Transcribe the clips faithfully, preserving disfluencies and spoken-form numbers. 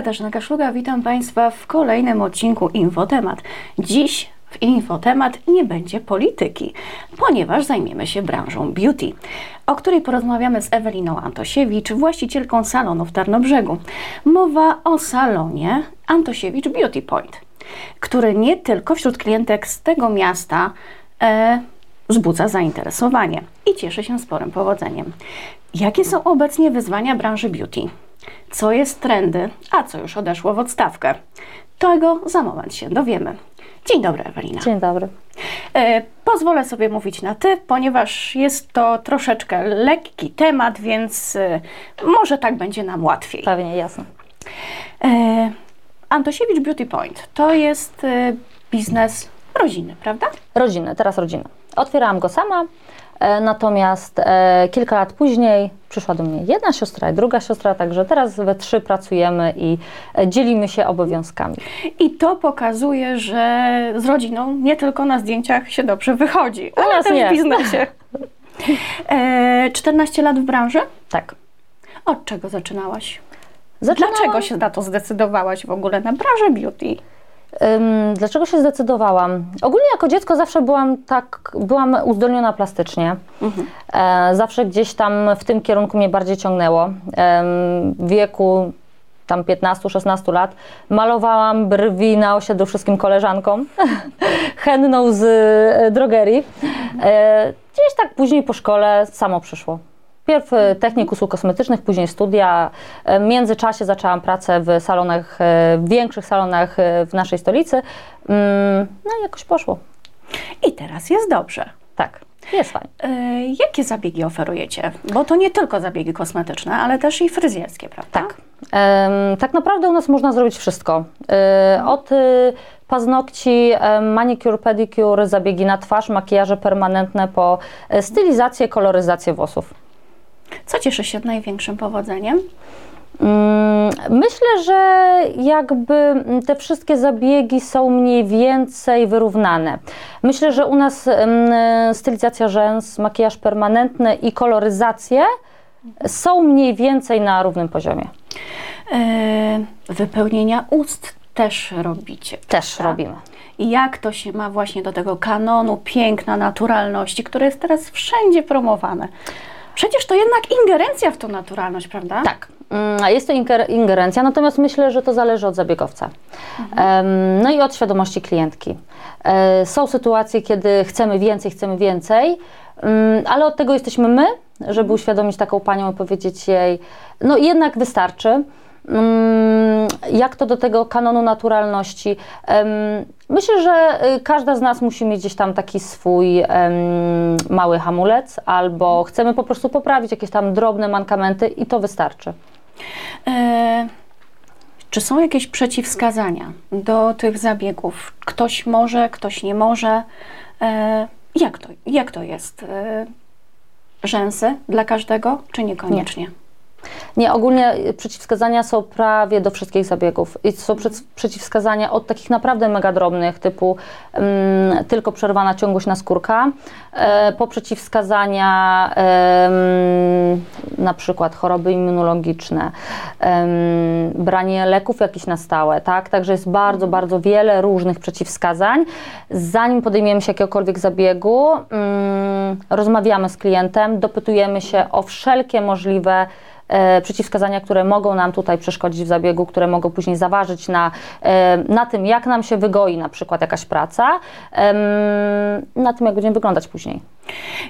Katarzyna Kaszluga, witam Państwa w kolejnym odcinku InfoTemat. Dziś w InfoTemat nie będzie polityki, ponieważ zajmiemy się branżą beauty, o której porozmawiamy z Eweliną Antosiewicz, właścicielką salonu w Tarnobrzegu. Mowa o salonie Antosiewicz Beauty Point, który nie tylko wśród klientek z tego miasta e, wzbudza zainteresowanie i cieszy się sporym powodzeniem. Jakie są obecnie wyzwania branży beauty? Co jest trendy, a co już odeszło w odstawkę? Tego za moment się dowiemy. Dzień dobry, Ewelina. Dzień dobry. E, pozwolę sobie mówić na ty, ponieważ jest to troszeczkę lekki temat, więc e, może tak będzie nam łatwiej. Pewnie, jasne. E, Antosiewicz Beauty Point to jest e, biznes rodziny, prawda? Rodziny, teraz rodziny. Otwierałam go sama, e, natomiast e, kilka lat później przyszła do mnie jedna siostra i druga siostra, także teraz we trzy pracujemy i dzielimy się obowiązkami. I to pokazuje, że z rodziną nie tylko na zdjęciach się dobrze wychodzi, ale nas też nie. W biznesie. e, czternaście lat w branży? Tak. Od czego zaczynałaś? Zaczynałam... Dlaczego się na to zdecydowałaś w ogóle, na branżę beauty? Dlaczego się zdecydowałam? Ogólnie jako dziecko zawsze byłam tak, byłam uzdolniona plastycznie. Mhm. Zawsze gdzieś tam w tym kierunku mnie bardziej ciągnęło. W wieku tam piętnaście szesnaście lat malowałam brwi na osiedlu wszystkim koleżankom, henną z drogerii. Gdzieś tak później po szkole samo przyszło. Pierw technik usług kosmetycznych, później studia. W międzyczasie zaczęłam pracę w salonach, w większych salonach w naszej stolicy. No i jakoś poszło. I teraz jest dobrze. Tak, jest fajnie. Y- jakie zabiegi oferujecie? Bo to nie tylko zabiegi kosmetyczne, ale też i fryzjerskie, prawda? Tak. Ym, tak naprawdę u nas można zrobić wszystko. Yy, od y- paznokci, manikur, pedikur, zabiegi na twarz, makijaże permanentne, po stylizację, koloryzację włosów. Co cieszy się największym powodzeniem? Myślę, że jakby te wszystkie zabiegi są mniej więcej wyrównane. Myślę, że u nas stylizacja rzęs, makijaż permanentny i koloryzacje są mniej więcej na równym poziomie. Yy, wypełnienia ust też robicie. Też tak? Robimy. I jak to się ma właśnie do tego kanonu piękna, naturalności, które jest teraz wszędzie promowane? Przecież to jednak ingerencja w tą naturalność, prawda? Tak, jest to ingerencja, natomiast myślę, że to zależy od zabiegowca. Mhm. No i od świadomości klientki. Są sytuacje, kiedy chcemy więcej, chcemy więcej, ale od tego jesteśmy my, żeby uświadomić taką panią i powiedzieć jej, no jednak wystarczy. Jak to do tego kanonu naturalności? Myślę, że każda z nas musi mieć gdzieś tam taki swój mały hamulec, albo chcemy po prostu poprawić jakieś tam drobne mankamenty i to wystarczy. E, czy są jakieś przeciwwskazania do tych zabiegów? Ktoś może, ktoś nie może. E, jak to, jak to jest? E, rzęsy dla każdego, czy niekoniecznie? Nie. Nie, ogólnie przeciwwskazania są prawie do wszystkich zabiegów. I są przeciwwskazania od takich naprawdę mega drobnych, typu um, tylko przerwana ciągłość naskórka, e, po przeciwwskazania um, na przykład choroby immunologiczne, um, branie leków jakichś na stałe, tak? Także jest bardzo, bardzo wiele różnych przeciwwskazań. Zanim podejmiemy się jakiegokolwiek zabiegu, um, rozmawiamy z klientem, dopytujemy się o wszelkie możliwe E, przeciwwskazania, które mogą nam tutaj przeszkodzić w zabiegu, które mogą później zaważyć na, e, na tym, jak nam się wygoi na przykład jakaś praca, e, na tym, jak będziemy wyglądać później.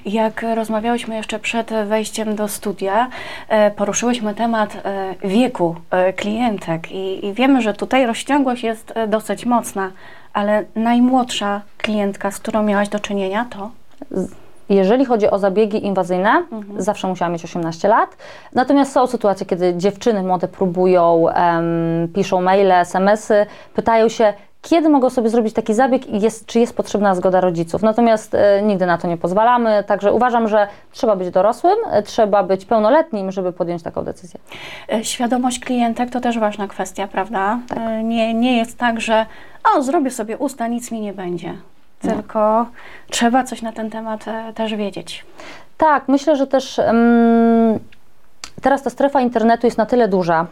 Jak rozmawiałyśmy jeszcze przed wejściem do studia, e, poruszyłyśmy temat e, wieku e, klientek i, i wiemy, że tutaj rozciągłość jest dosyć mocna, ale najmłodsza klientka, z którą miałaś do czynienia, to? Z- Jeżeli chodzi o zabiegi inwazyjne, mhm. zawsze musiałam mieć osiemnaście lat. Natomiast są sytuacje, kiedy dziewczyny młode próbują, em, piszą maile, smsy, pytają się, kiedy mogą sobie zrobić taki zabieg i jest, czy jest potrzebna zgoda rodziców. Natomiast e, nigdy na to nie pozwalamy, także uważam, że trzeba być dorosłym, e, trzeba być pełnoletnim, żeby podjąć taką decyzję. Świadomość klientek to też ważna kwestia, prawda? Tak. E, nie, nie jest tak, że o, zrobię sobie usta, nic mi nie będzie. Tylko no. Trzeba coś na ten temat e, też wiedzieć. Tak, myślę, że też mm, Teraz ta strefa internetu jest na tyle duża,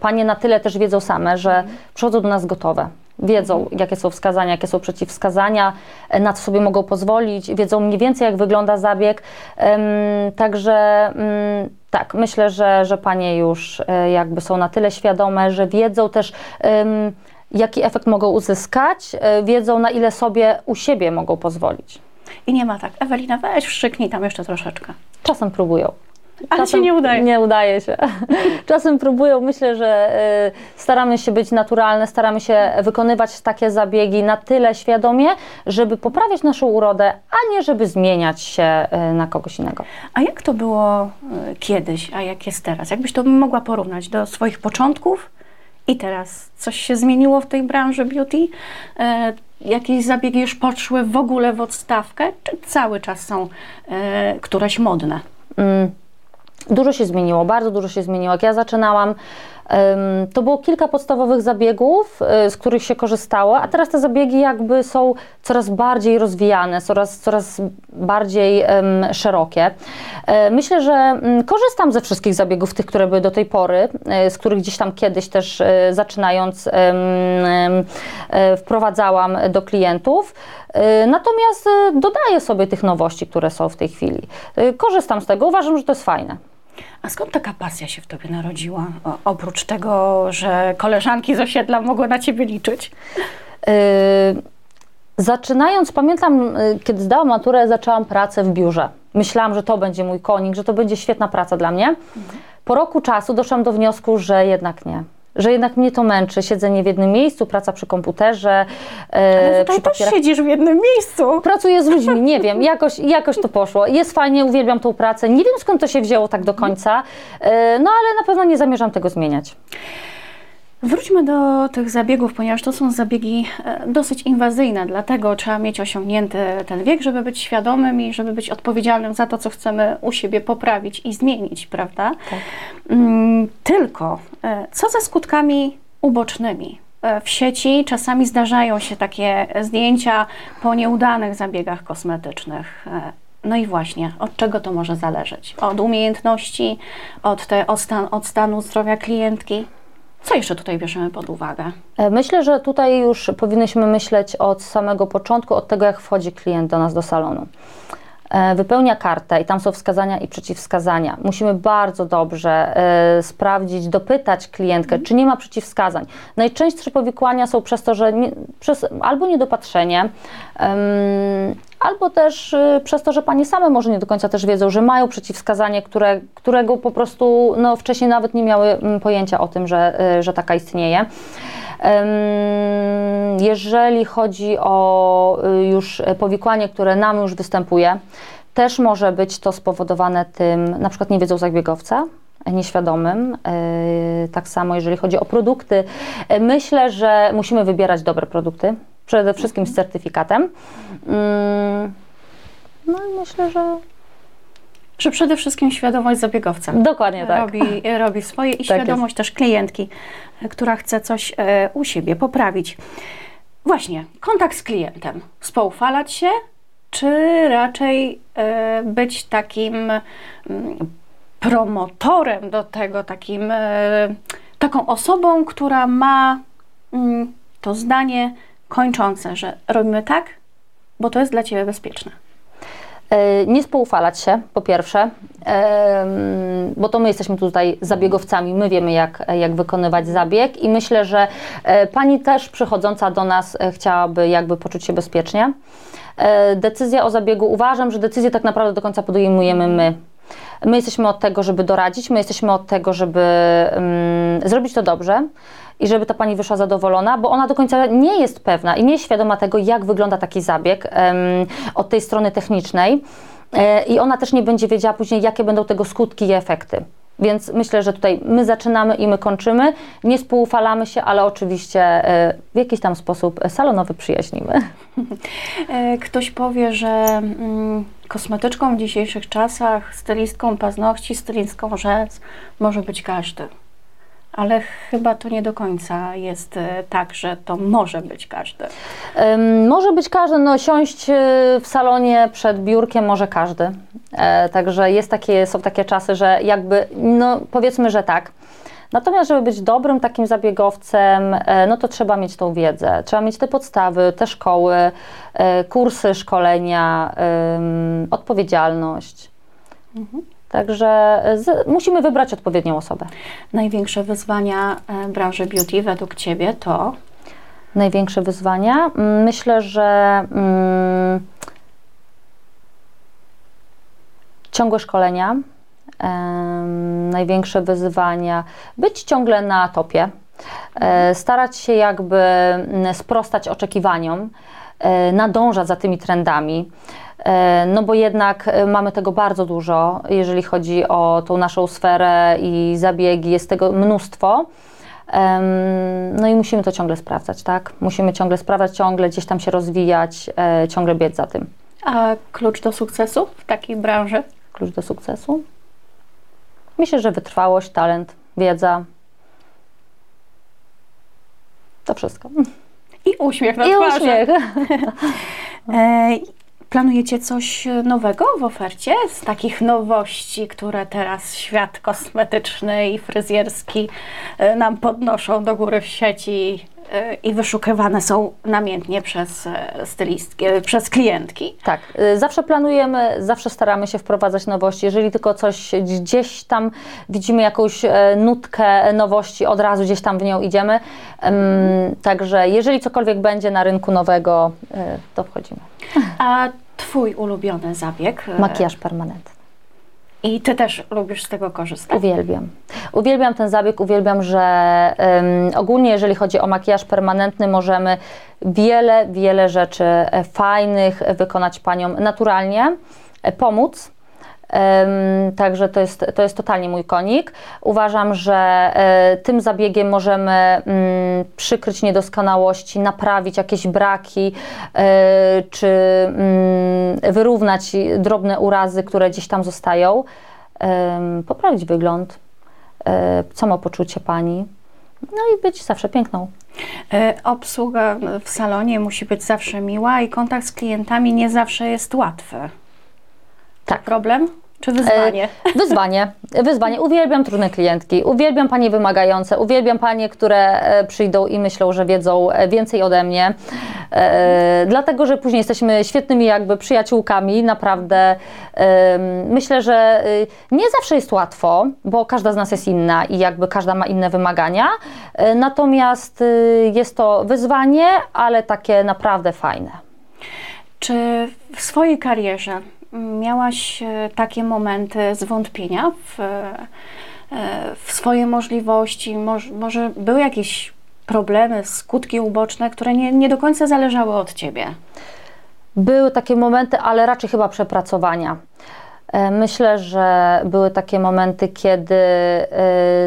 panie na tyle też wiedzą same, że przychodzą do nas gotowe. Wiedzą, jakie są wskazania, jakie są przeciwwskazania, na co sobie mogą pozwolić, wiedzą mniej więcej, jak wygląda zabieg. Także tak, myślę, że, że panie już jakby są na tyle świadome, że wiedzą też, jaki efekt mogą uzyskać, wiedzą, na ile sobie u siebie mogą pozwolić. I nie ma tak, Ewelina, weź wstrzyknij tam jeszcze troszeczkę. Czasem próbują. Ale Czasem się nie udaje. Nie udaje się. Czasem próbują, myślę, że staramy się być naturalne, staramy się wykonywać takie zabiegi na tyle świadomie, żeby poprawiać naszą urodę, a nie żeby zmieniać się na kogoś innego. A jak to było kiedyś, a jak jest teraz? Jakbyś to mogła porównać do swoich początków i teraz? Coś się zmieniło w tej branży beauty? Jakieś zabiegi już poszły w ogóle w odstawkę? Czy cały czas są któreś modne? Mm. Dużo się zmieniło, bardzo dużo się zmieniło. Jak ja zaczynałam, to było kilka podstawowych zabiegów, z których się korzystało, a teraz te zabiegi jakby są coraz bardziej rozwijane, coraz, coraz bardziej um, szerokie. Myślę, że korzystam ze wszystkich zabiegów, tych, które były do tej pory, z których gdzieś tam kiedyś też zaczynając um, um, wprowadzałam do klientów. Natomiast dodaję sobie tych nowości, które są w tej chwili. Korzystam z tego, uważam, że to jest fajne. A skąd taka pasja się w Tobie narodziła? O, oprócz tego, że koleżanki z osiedla mogły na Ciebie liczyć? Yy, zaczynając, pamiętam, kiedy zdałam maturę, zaczęłam pracę w biurze. Myślałam, że to będzie mój konik, że to będzie świetna praca dla mnie. Po roku czasu doszłam do wniosku, że jednak nie. Że jednak mnie to męczy, siedzenie w jednym miejscu, praca przy komputerze. Ale tutaj też siedzisz w jednym miejscu. Pracuję z ludźmi, nie wiem, jakoś, jakoś to poszło. Jest fajnie, uwielbiam tą pracę, nie wiem skąd to się wzięło tak do końca, no ale na pewno nie zamierzam tego zmieniać. Wróćmy do tych zabiegów, ponieważ to są zabiegi dosyć inwazyjne, dlatego trzeba mieć osiągnięty ten wiek, żeby być świadomym i żeby być odpowiedzialnym za to, co chcemy u siebie poprawić i zmienić, prawda? Tak. Tylko, co ze skutkami ubocznymi? W sieci czasami zdarzają się takie zdjęcia po nieudanych zabiegach kosmetycznych. No i właśnie, od czego to może zależeć? Od umiejętności, od, te, od, stan, od stanu zdrowia klientki? Co jeszcze tutaj bierzemy pod uwagę? Myślę, że tutaj już powinnyśmy myśleć od samego początku, od tego, jak wchodzi klient do nas do salonu. Wypełnia kartę i tam są wskazania i przeciwwskazania. Musimy bardzo dobrze y, sprawdzić, dopytać klientkę, czy nie ma przeciwwskazań. Najczęstsze powikłania są przez to, że nie, przez albo niedopatrzenie, ym, albo też y, przez to, że panie same może nie do końca też wiedzą, że mają przeciwwskazanie, które, którego po prostu no, wcześniej nawet nie miały pojęcia o tym, że, y, że taka istnieje. Jeżeli chodzi o już powikłanie, które nam już występuje, też może być to spowodowane tym, na przykład niewiedzą zabiegowca, nieświadomym. Tak samo jeżeli chodzi o produkty. Myślę, że musimy wybierać dobre produkty, przede wszystkim z certyfikatem. No i myślę, że... Że przede wszystkim świadomość zabiegowca. Dokładnie tak. Robi, robi swoje i tak świadomość jest też klientki, która chce coś e, u siebie poprawić. Właśnie, kontakt z klientem. Spoufalać się, czy raczej e, być takim m, promotorem do tego, takim, e, taką osobą, która ma m, to zdanie kończące, że robimy tak, bo to jest dla Ciebie bezpieczne. Nie spoufalać się, po pierwsze, bo to my jesteśmy tutaj zabiegowcami, my wiemy jak, jak wykonywać zabieg i myślę, że pani też przychodząca do nas chciałaby jakby poczuć się bezpiecznie. Decyzja o zabiegu, uważam, że decyzję tak naprawdę do końca podejmujemy my. My jesteśmy od tego, żeby doradzić, my jesteśmy od tego, żeby mm, zrobić to dobrze i żeby ta pani wyszła zadowolona, bo ona do końca nie jest pewna i nie jest świadoma tego, jak wygląda taki zabieg em, od tej strony technicznej e, i ona też nie będzie wiedziała później, jakie będą tego skutki i efekty. Więc myślę, że tutaj my zaczynamy i my kończymy, nie spoufalamy się, ale oczywiście w jakiś tam sposób salonowy przyjaźnimy. Ktoś powie, że kosmetyczką w dzisiejszych czasach, stylistką paznokci, stylistką rzęs może być każdy. ale chyba to nie do końca jest tak, że to może być każdy. Ym, może być każdy, no siąść w salonie przed biurkiem może każdy. E, także jest takie, są takie czasy, że jakby, no powiedzmy, że tak. Natomiast, żeby być dobrym takim zabiegowcem, no to trzeba mieć tą wiedzę, trzeba mieć te podstawy, te szkoły, kursy, szkolenia, ym, odpowiedzialność. Mhm. Także z, musimy wybrać odpowiednią osobę. Największe wyzwania branży beauty według Ciebie to? Największe wyzwania? Myślę, że mm, ciągłe szkolenia, Um, największe wyzwania, być ciągle na topie, um, starać się jakby sprostać oczekiwaniom, um, nadążać za tymi trendami, um, no bo jednak mamy tego bardzo dużo, jeżeli chodzi o tą naszą sferę i zabiegi, jest tego mnóstwo. Um, no i musimy to ciągle sprawdzać, tak? Musimy ciągle sprawdzać, ciągle gdzieś tam się rozwijać, um, ciągle biec za tym. A klucz do sukcesu w takiej branży? Klucz do sukcesu? Myślę, że wytrwałość, talent, wiedza, to wszystko. I uśmiech na I twarzy. Uśmiech. e, planujecie coś nowego w ofercie? Z takich nowości, które teraz świat kosmetyczny i fryzjerski nam podnoszą do góry w sieci i wyszukiwane są namiętnie przez stylistki, przez klientki. Tak, zawsze planujemy, zawsze staramy się wprowadzać nowości. Jeżeli tylko coś gdzieś tam widzimy, jakąś nutkę nowości, od razu gdzieś tam w nią idziemy. Także jeżeli cokolwiek będzie na rynku nowego, to wchodzimy. A Twój ulubiony zabieg? Makijaż permanentny. I Ty też lubisz z tego korzystać? Uwielbiam. Uwielbiam ten zabieg, uwielbiam, że um, ogólnie jeżeli chodzi o makijaż permanentny, możemy wiele, wiele rzeczy fajnych wykonać paniom naturalnie, pomóc. Um, także to jest, to jest totalnie mój konik. Uważam, że y, tym zabiegiem możemy y, przykryć niedoskonałości, naprawić jakieś braki, y, czy y, wyrównać drobne urazy, które gdzieś tam zostają, y, poprawić wygląd, y, samopoczucie pani, no i być zawsze piękną. Y, obsługa w salonie musi być zawsze miła i kontakt z klientami nie zawsze jest łatwy. Tak. Problem? Czy wyzwanie? E, wyzwanie. Wyzwanie. Uwielbiam trudne klientki, uwielbiam panie wymagające, uwielbiam panie, które przyjdą i myślą, że wiedzą więcej ode mnie. E, dlatego, że później jesteśmy świetnymi jakby przyjaciółkami, naprawdę. E, myślę, że nie zawsze jest łatwo, bo każda z nas jest inna i jakby każda ma inne wymagania. E, natomiast jest to wyzwanie, ale takie naprawdę fajne. Czy w swojej karierze miałaś takie momenty zwątpienia w, w swoje możliwości? Może, może były jakieś problemy, skutki uboczne, które nie, nie do końca zależały od Ciebie? Były takie momenty, ale raczej chyba przepracowania. Myślę, że były takie momenty, kiedy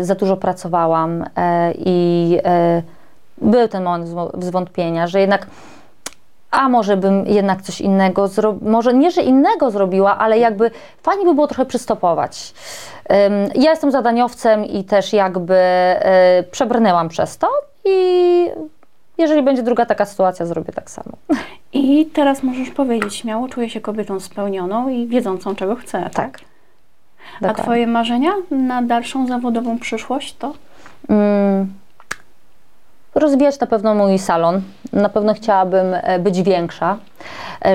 za dużo pracowałam i był ten moment zwątpienia, że jednak a może bym jednak coś innego zrobiła, może nie, że innego zrobiła, ale jakby fajnie by było trochę przystopować. Um, ja jestem zadaniowcem i też jakby y, przebrnęłam przez to i jeżeli będzie druga taka sytuacja, zrobię tak samo. I teraz możesz powiedzieć śmiało, czuję się kobietą spełnioną i wiedzącą, czego chcę, tak? tak? A Twoje marzenia na dalszą zawodową przyszłość to? Mm. Rozwijać na pewno mój salon. Na pewno chciałabym być większa,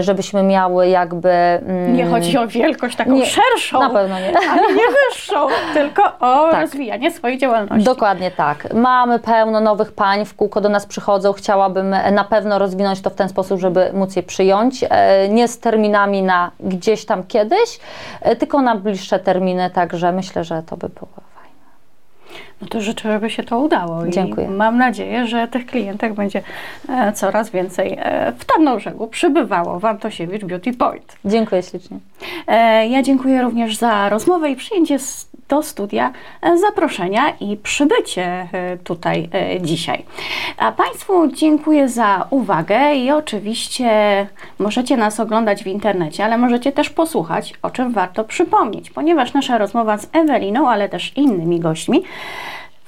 żebyśmy miały jakby... Mm, nie chodzi o wielkość taką nie, szerszą, na pewno nie. ale nie wyższą, tylko o tak. rozwijanie swojej działalności. Dokładnie tak. Mamy pełno nowych pań, w kółko do nas przychodzą. Chciałabym na pewno rozwinąć to w ten sposób, żeby móc je przyjąć. Nie z terminami na gdzieś tam kiedyś, tylko na bliższe terminy, także myślę, że to by było. No to życzę, żeby się to udało. Dziękuję. I mam nadzieję, że tych klientek będzie coraz więcej w Tarnobrzegu przybywało w Antosiewicz Beauty Point. Dziękuję ślicznie. Ja dziękuję również za rozmowę i przyjęcie do studia zaproszenia i przybycie tutaj dzisiaj. A Państwu dziękuję za uwagę i oczywiście możecie nas oglądać w internecie, ale możecie też posłuchać, o czym warto przypomnieć, ponieważ nasza rozmowa z Eweliną, ale też innymi gośćmi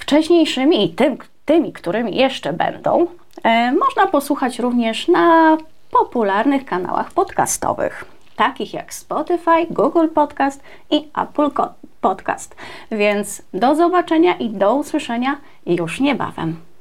wcześniejszymi i tym, tymi, którymi jeszcze będą, e, można posłuchać również na popularnych kanałach podcastowych, takich jak Spotify, Google Podcast i Apple Podcast. Więc do zobaczenia i do usłyszenia już niebawem.